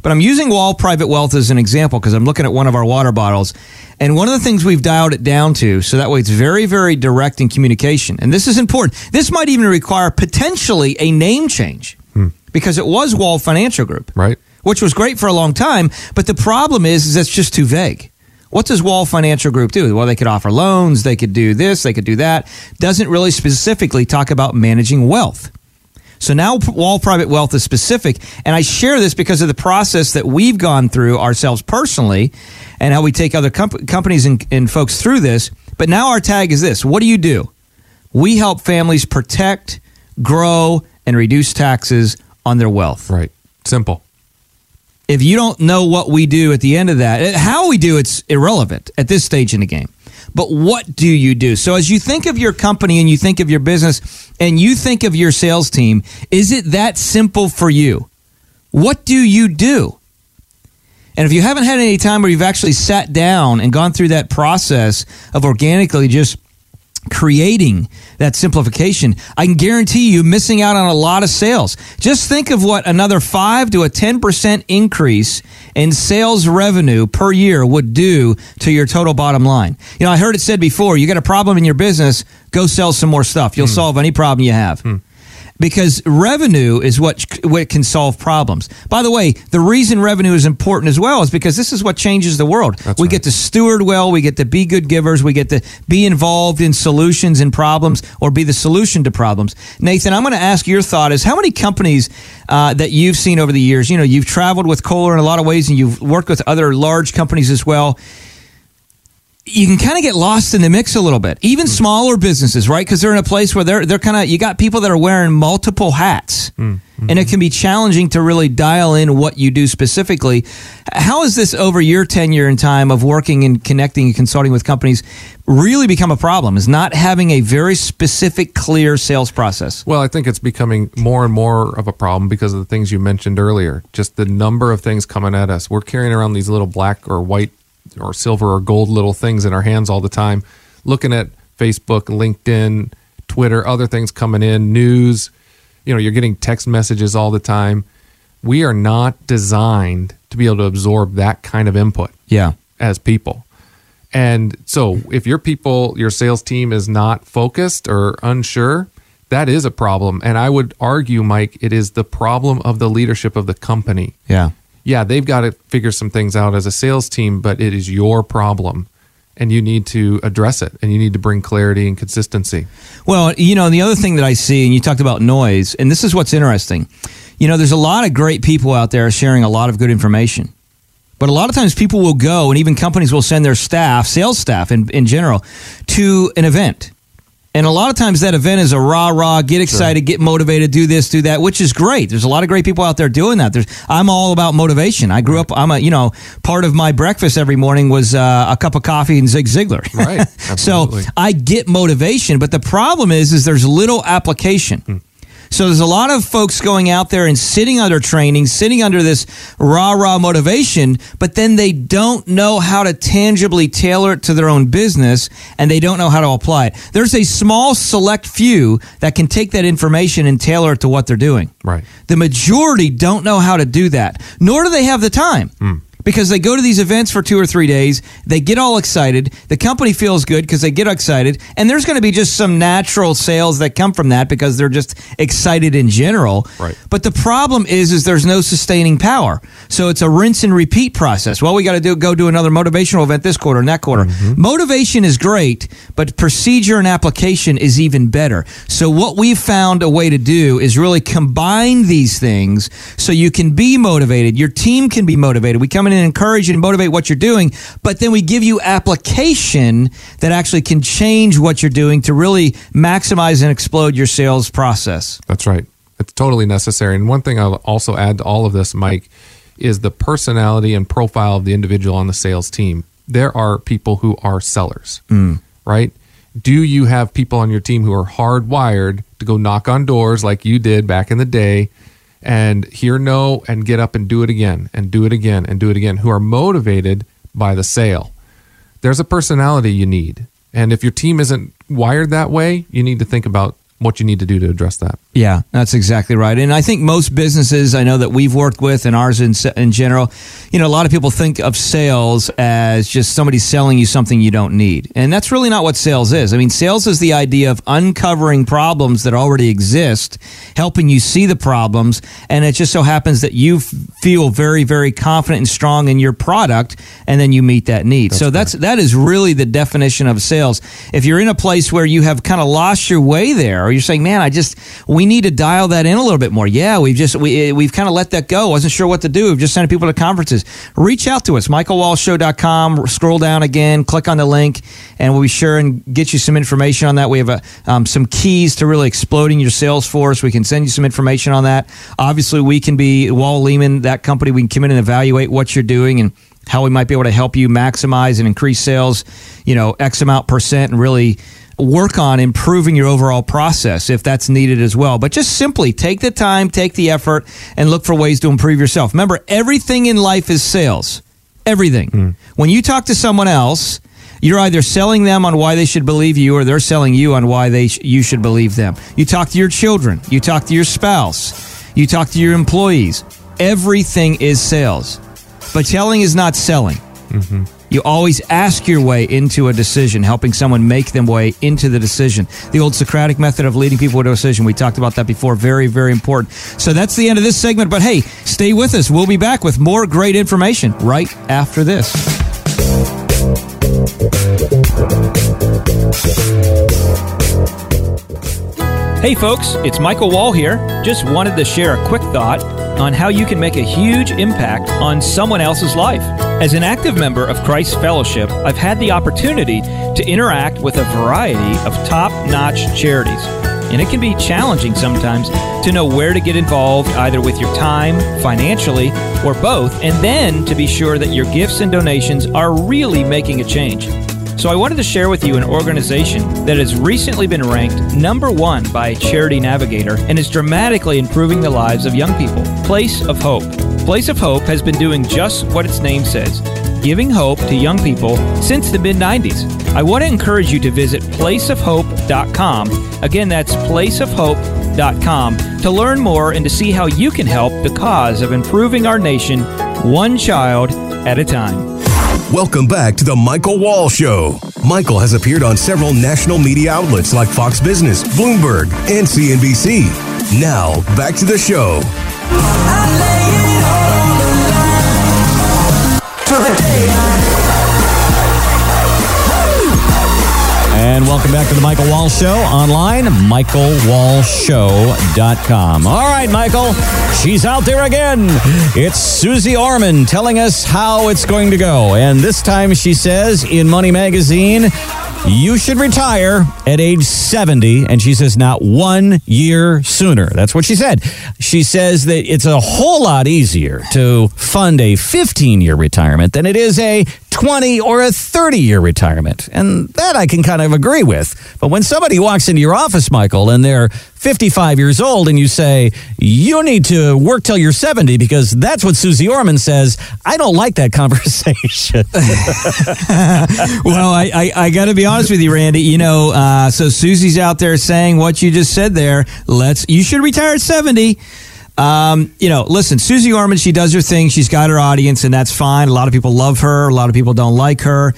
But I'm using Wall Private Wealth as an example because I'm looking at one of our water bottles. And one of the things we've dialed it down to, so that way it's very, very direct in communication. And this is important. This might even require potentially a name change hmm. because it was Wall Financial Group, right? Which was great for a long time. But the problem is, is that's just too vague. What does Wall Financial Group do? Well, they could offer loans, they could do this, they could do that. Doesn't really specifically talk about managing wealth. So now Wall Private Wealth is specific, and I share this because of the process that we've gone through ourselves personally and how we take other comp- companies and, and folks through this. But now our tag is this. What do you do? We help families protect, grow, and reduce taxes on their wealth. Right. Simple. If you don't know what we do at the end of that, how we do it's irrelevant at this stage in the game. But what do you do? So as you think of your company and you think of your business and you think of your sales team, is it that simple for you? What do you do? And if you haven't had any time where you've actually sat down and gone through that process of organically just creating that simplification, I can guarantee you missing out on a lot of sales. Just think of what another five to a ten percent increase in sales revenue per year would do to your total bottom line. You know, I heard it said before, you got a problem in your business, go sell some more stuff. You'll mm. solve any problem you have. Mm. Because revenue is what, what can solve problems. By the way, the reason revenue is important as well is because this is what changes the world. That's we right. get to steward well. We get to be good givers. We get to be involved in solutions and problems, or be the solution to problems. Nathan, I'm going to ask your thought is how many companies uh, that you've seen over the years, you know, you've traveled with Kohler in a lot of ways and you've worked with other large companies as well. You can kind of get lost in the mix a little bit, even mm. smaller businesses, right? Because they're in a place where they're they're kind of, you got people that are wearing multiple hats, mm. mm-hmm. and it can be challenging to really dial in what you do specifically. How has this, over your tenure and time of working and connecting and consulting with companies, really become a problem? Is not having a very specific, clear sales process? Well, I think it's becoming more and more of a problem because of the things you mentioned earlier. Just the number of things coming at us. We're carrying around these little black or white or silver or gold little things in our hands all the time, looking at Facebook, LinkedIn, Twitter, other things coming in, news. You know, you're getting text messages all the time. We are not designed to be able to absorb that kind of input yeah. as people. And so if your people, your sales team is not focused or unsure, that is a problem. And I would argue, Mike, it is the problem of the leadership of the company. Yeah. Yeah, they've got to figure some things out as a sales team, but it is your problem, and you need to address it, and you need to bring clarity and consistency. Well, you know, the other thing that I see, and you talked about noise, and this is what's interesting. You know, there's a lot of great people out there sharing a lot of good information. But a lot of times people will go, and even companies will send their staff, sales staff in, in general, to an event. And a lot of times that event is a rah-rah, get excited, sure. get motivated, do this, do that, which is great. There's a lot of great people out there doing that. There's, I'm all about motivation. I grew right. up, I'm a, you know, part of my breakfast every morning was uh, a cup of coffee and Zig Ziglar. Right, absolutely. So I get motivation, but the problem is, is there's little application. Hmm. So there's a lot of folks going out there and sitting under training, sitting under this rah-rah motivation, but then they don't know how to tangibly tailor it to their own business, and they don't know how to apply it. There's a small select few that can take that information and tailor it to what they're doing. Right. The majority don't know how to do that, nor do they have the time. Mm. Because they go to these events for two or three days, they get all excited, the company feels good because they get excited, and there's going to be just some natural sales that come from that because they're just excited in general. Right. But the problem is, is there's no sustaining power. So it's a rinse and repeat process. Well, we got to do go do another motivational event this quarter and that quarter. Mm-hmm. Motivation is great, but procedure and application is even better. So what we've found a way to do is really combine these things so you can be motivated, your team can be motivated. We come in and encourage and motivate what you're doing, but then we give you application that actually can change what you're doing to really maximize and explode your sales process. That's right. It's totally necessary. And one thing I'll also add to all of this, Mike, is the personality and profile of the individual on the sales team. There are people who are sellers, mm. right? Do you have people on your team who are hardwired to go knock on doors like you did back in the day, and hear no and get up and do it again and do it again and do it again, who are motivated by the sale? There's a personality you need. And if your team isn't wired that way, you need to think about what you need to do to address that. Yeah, that's exactly right. And I think most businesses I know that we've worked with, and ours in, in general, you know, a lot of people think of sales as just somebody selling you something you don't need. And that's really not what sales is. I mean, sales is the idea of uncovering problems that already exist, helping you see the problems. And it just so happens that you feel very, very confident and strong in your product, and then you meet that need. That's so that's fair. That is really the definition of sales. If you're in a place where you have kind of lost your way there, or you're saying, man, I just, we need to dial that in a little bit more. Yeah, we've just, we, we've kind of let that go. Wasn't sure what to do. We've just sent people to conferences. Reach out to us, Michael Wall Show dot com. Scroll down again, click on the link, and we'll be sure and get you some information on that. We have a, um, some keys to really exploding your sales force. We can send you some information on that. Obviously, we can be Wall Lehman, that company. We can come in and evaluate what you're doing and how we might be able to help you maximize and increase sales, you know, X amount percent, and really work on improving your overall process if that's needed as well. But just simply take the time, take the effort, and look for ways to improve yourself. Remember, everything in life is sales. Everything. Mm. When you talk to someone else, you're either selling them on why they should believe you, or they're selling you on why they sh- you should believe them. You talk to your children. You talk to your spouse. You talk to your employees. Everything is sales. But selling is not selling. Mm-hmm. You always ask your way into a decision, helping someone make them way into the decision. The old Socratic method of leading people to a decision. We talked about that before. Very, very important. So that's the end of this segment. But hey, stay with us. We'll be back with more great information right after this. Hey folks, it's Michael Wall here. Just wanted to share a quick thought on how you can make a huge impact on someone else's life. As an active member of Christ Fellowship, I've had the opportunity to interact with a variety of top-notch charities. And it can be challenging sometimes to know where to get involved, either with your time, financially, or both, and then to be sure that your gifts and donations are really making a change. So I wanted to share with you an organization that has recently been ranked number one by Charity Navigator and is dramatically improving the lives of young people, Place of Hope. Place of Hope has been doing just what its name says, giving hope to young people since the mid nineties. I want to encourage you to visit place of hope dot com. Again, that's place of hope dot com to learn more and to see how you can help the cause of improving our nation one child at a time. Welcome back to The Michael Wall Show. Michael has appeared on several national media outlets like Fox Business, Bloomberg, and C N B C. Now, back to the show. I lay it all the line for the day I... And welcome back to the Michael Wall Show online, Michael Wall Show dot com. All right, Michael, she's out there again. It's Suze Orman telling us how it's going to go. And this time she says in Money Magazine, you should retire at age seventy. And she says not one year sooner. That's what she said. She says that it's a whole lot easier to fund a fifteen-year retirement than it is a twenty or a thirty-year retirement. And that I can kind of agree with. But when somebody walks into your office, Michael, and they're fifty-five years old and you say, you need to work till you're seventy because that's what Suze Orman says, I don't like that conversation. Well, I, I, I got to be honest with you, Randy. You know, uh, so Suze's out there saying what you just said there. Let's, you should retire at seventy. Um, you know, listen, Suze Orman, she does her thing. She's got her audience, and that's fine. A lot of people love her. A lot of people don't like her.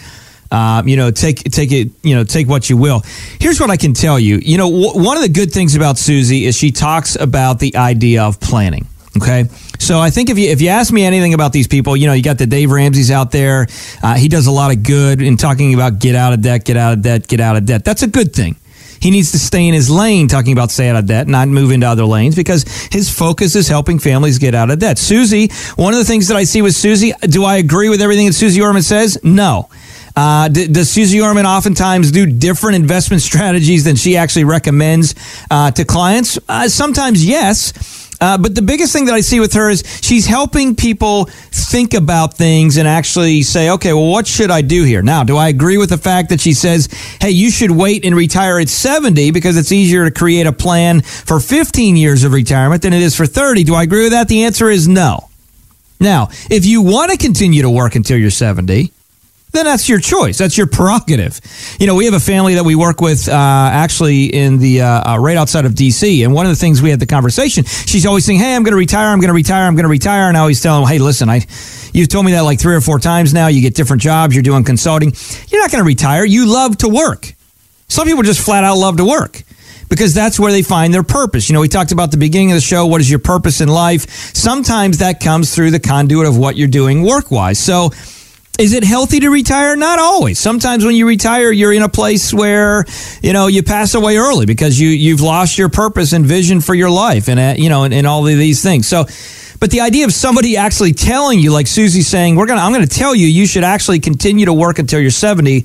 Um, you know, take take it. You know, take what you will. Here's what I can tell you. You know, w- one of the good things about Suze is she talks about the idea of planning. Okay, so I think if you if you ask me anything about these people, you know, you got the Dave Ramsey's out there. Uh, he does a lot of good in talking about get out of debt, get out of debt, get out of debt. That's a good thing. He needs to stay in his lane talking about stay out of debt, not move into other lanes, because his focus is helping families get out of debt. Suze, one of the things that I see with Suze, do I agree with everything that Suze Orman says? No. Uh, d- does Suze Orman oftentimes do different investment strategies than she actually recommends uh, to clients? Uh, sometimes, yes. Uh, but the biggest thing that I see with her is she's helping people think about things and actually say, okay, well, what should I do here? Now, do I agree with the fact that she says, hey, you should wait and retire at seventy because it's easier to create a plan for fifteen years of retirement than it is for thirty? Do I agree with that? The answer is no. Now, if you want to continue to work until you're seventy, then that's your choice. That's your prerogative. You know, we have a family that we work with uh, actually in the uh, uh, right outside of D C. And one of the things we had the conversation, she's always saying, hey, I'm going to retire. I'm going to retire. I'm going to retire. And I always tell them, hey, listen, I, you've told me that like three or four times now. You get different jobs. You're doing consulting. You're not going to retire. You love to work. Some people just flat out love to work, because that's where they find their purpose. You know, we talked about the beginning of the show, what is your purpose in life? Sometimes that comes through the conduit of what you're doing work-wise. So, is it healthy to retire? Not always. Sometimes when you retire, you're in a place where, you know, you pass away early because you, you've lost your purpose and vision for your life and, uh, you know, and, and all of these things. So, but the idea of somebody actually telling you, like Suze's saying, we're going to, I'm going to tell you, you should actually continue to work until you're seventy.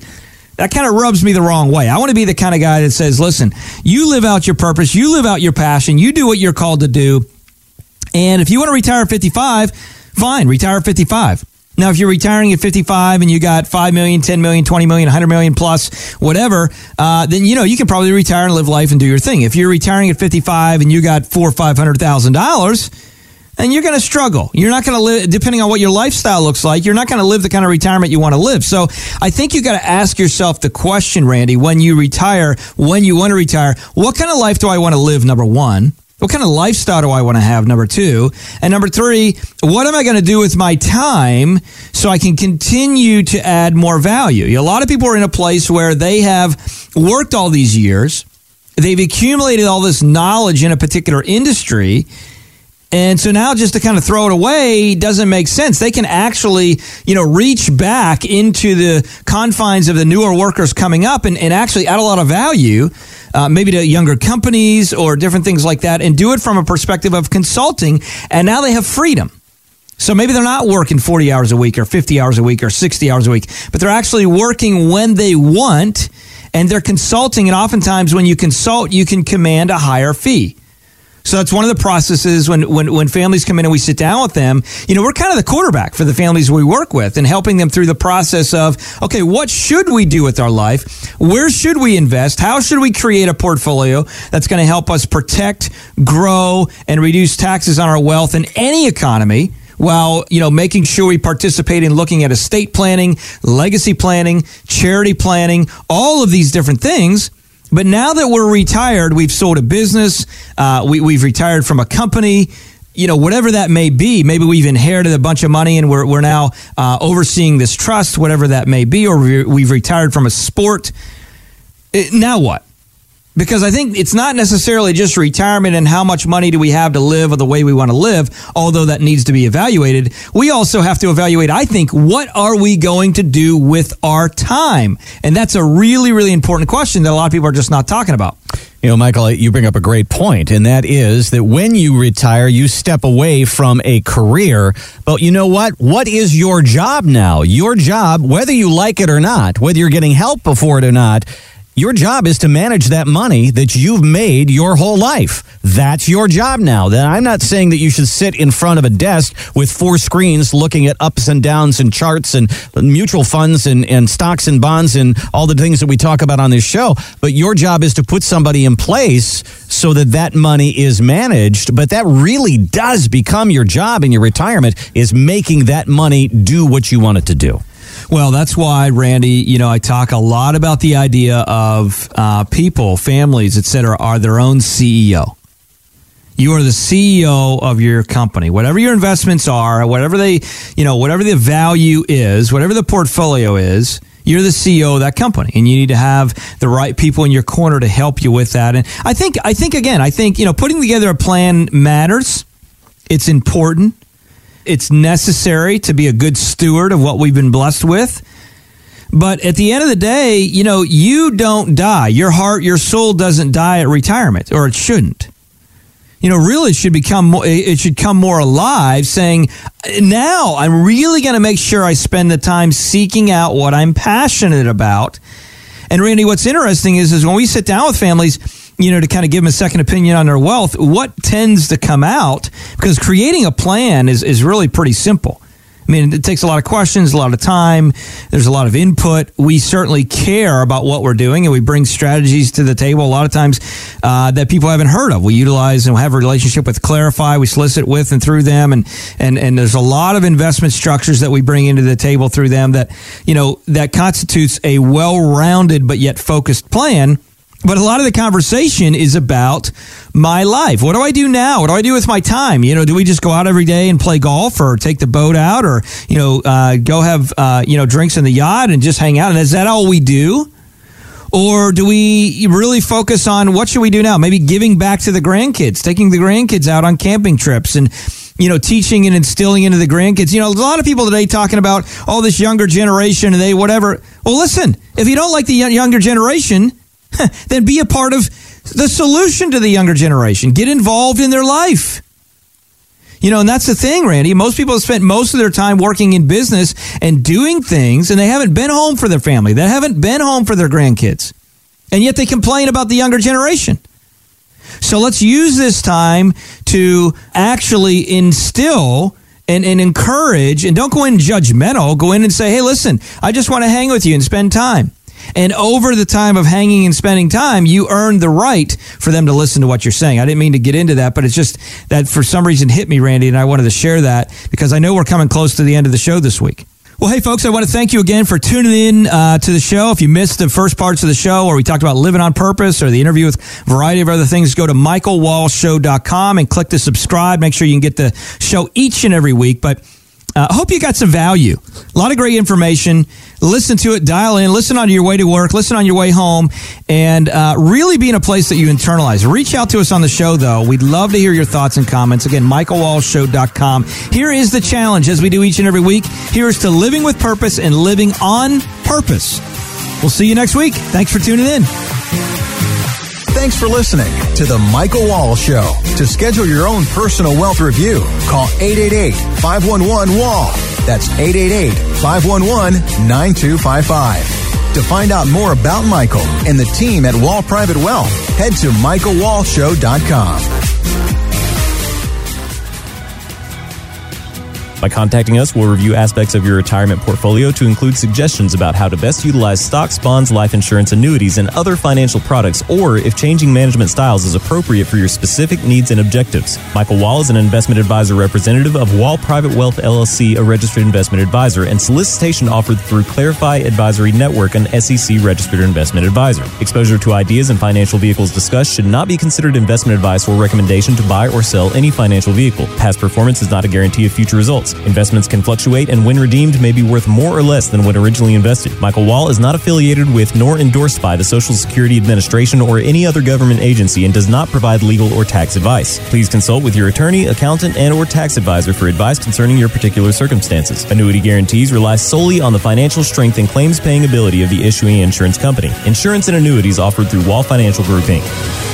That kind of rubs me the wrong way. I want to be the kind of guy that says, listen, you live out your purpose. You live out your passion. You do what you're called to do. And if you want to retire at fifty-five, fine, retire at fifty-five. Now, if you're retiring at fifty-five and you got five million, ten million, twenty million, one hundred million plus, whatever, uh, then, you know, you can probably retire and live life and do your thing. If you're retiring at fifty-five and you got four or five hundred thousand dollars, then you're going to struggle. You're not going to live, depending on what your lifestyle looks like, you're not going to live the kind of retirement you want to live. So I think you got to ask yourself the question, Randy, when you retire, when you want to retire, what kind of life do I want to live, number one? What kind of lifestyle do I want to have, number two? And number three, what am I going to do with my time so I can continue to add more value? A lot of people are in a place where they have worked all these years. They've accumulated all this knowledge in a particular industry. And so now just to kind of throw it away doesn't make sense. They can actually, you know, reach back into the confines of the newer workers coming up and, and actually add a lot of value, uh, maybe to younger companies or different things like that, and do it from a perspective of consulting. And now they have freedom. So maybe they're not working forty hours a week or fifty hours a week or sixty hours a week, but they're actually working when they want and they're consulting. And oftentimes when you consult, you can command a higher fee. So that's one of the processes when, when, when families come in and we sit down with them, you know, we're kind of the quarterback for the families we work with and helping them through the process of, okay, what should we do with our life? Where should we invest? How should we create a portfolio that's going to help us protect, grow, and reduce taxes on our wealth in any economy while, you know, making sure we participate in looking at estate planning, legacy planning, charity planning, all of these different things. But now that we're retired, we've sold a business, uh, we, we've retired from a company, you know, whatever that may be. Maybe we've inherited a bunch of money and we're, we're now uh, overseeing this trust, whatever that may be, or we've retired from a sport. It, now what? Because I think it's not necessarily just retirement and how much money do we have to live or the way we want to live, although that needs to be evaluated. We also have to evaluate, I think, what are we going to do with our time? And that's a really, really important question that a lot of people are just not talking about. You know, Michael, you bring up a great point, and that is that when you retire, you step away from a career. But you know what? What is your job now? Your job, whether you like it or not, whether you're getting help before it or not, your job is to manage that money that you've made your whole life. That's your job now. I'm not saying that you should sit in front of a desk with four screens looking at ups and downs and charts and mutual funds and, and stocks and bonds and all the things that we talk about on this show. But your job is to put somebody in place so that that money is managed. But that really does become your job in your retirement, is making that money do what you want it to do. Well, that's why, Randy, you know, I talk a lot about the idea of uh, people, families, et cetera, are their own C E O. You are the C E O of your company. Whatever your investments are, whatever they, you know, whatever the value is, whatever the portfolio is, you're the C E O of that company, and you need to have the right people in your corner to help you with that. And I think, I think again, I think, you know, putting together a plan matters. It's important. It's necessary to be a good steward of what we've been blessed with. But at the end of the day, you know, you don't die. Your heart, your soul doesn't die at retirement, or it shouldn't. You know, really it should become more, it should come more alive, saying, now I'm really going to make sure I spend the time seeking out what I'm passionate about. And Randy, what's interesting is, is when we sit down with families, you know, to kind of give them a second opinion on their wealth, what tends to come out, because creating a plan is, is really pretty simple. I mean, it takes a lot of questions, a lot of time. There's a lot of input. We certainly care about what we're doing, and we bring strategies to the table a lot of times uh, that people haven't heard of. We utilize and have a relationship with Clarify. We solicit with and through them, and and and there's a lot of investment structures that we bring into the table through them that, you know, that constitutes a well-rounded but yet focused plan. But a lot of the conversation is about my life. What do I do now? What do I do with my time? You know, do we just go out every day and play golf, or take the boat out, or, you know, uh, go have, uh, you know, drinks in the yacht and just hang out? And is that all we do? Or do we really focus on what should we do now? Maybe giving back to the grandkids, taking the grandkids out on camping trips, and, you know, teaching and instilling into the grandkids. You know, a lot of people today talking about, oh, this younger generation and they whatever. Well, listen, if you don't like the younger generation, then be a part of the solution to the younger generation. Get involved in their life. You know, and that's the thing, Randy. Most people have spent most of their time working in business and doing things, and they haven't been home for their family. They haven't been home for their grandkids. And yet they complain about the younger generation. So let's use this time to actually instill and, and encourage, and don't go in judgmental. Go in and say, hey, listen, I just want to hang with you and spend time. And over the time of hanging and spending time, you earn the right for them to listen to what you're saying. I didn't mean to get into that, but it's just that for some reason hit me, Randy, and I wanted to share that because I know we're coming close to the end of the show this week. Well, hey, folks, I want to thank you again for tuning in uh, to the show. If you missed the first parts of the show where we talked about living on purpose or the interview with a variety of other things, go to Michael Wall Show dot com and click to subscribe. Make sure you can get the show each and every week. But I uh, hope you got some value. A lot of great information. Listen to it. Dial in. Listen on your way to work. Listen on your way home. And uh, really be in a place that you internalize. Reach out to us on the show, though. We'd love to hear your thoughts and comments. Again, Michael Wall Show dot com. Here is the challenge, as we do each and every week. Here is to living with purpose and living on purpose. We'll see you next week. Thanks for tuning in. Thanks for listening to The Michael Wall Show. To schedule your own personal wealth review, call eight eight eight, five one one, W A L L. That's eight eight eight, five one one, nine two five five. To find out more about Michael and the team at Wall Private Wealth, head to Michael Wall Show dot com. By contacting us, we'll review aspects of your retirement portfolio to include suggestions about how to best utilize stocks, bonds, life insurance, annuities, and other financial products, or if changing management styles is appropriate for your specific needs and objectives. Michael Wall is an investment advisor representative of Wall Private Wealth, L L C, a registered investment advisor, and solicitation offered through Clarify Advisory Network, an S E C registered investment advisor. Exposure to ideas and financial vehicles discussed should not be considered investment advice or recommendation to buy or sell any financial vehicle. Past performance is not a guarantee of future results. markets. Investments can fluctuate, and when redeemed may be worth more or less than what originally invested. Michael Wall is not affiliated with nor endorsed by the Social Security Administration or any other government agency and does not provide legal or tax advice. Please consult with your attorney, accountant, and/or tax advisor for advice concerning your particular circumstances. Annuity guarantees rely solely on the financial strength and claims-paying ability of the issuing insurance company. Insurance and annuities offered through Wall Financial Group Incorporated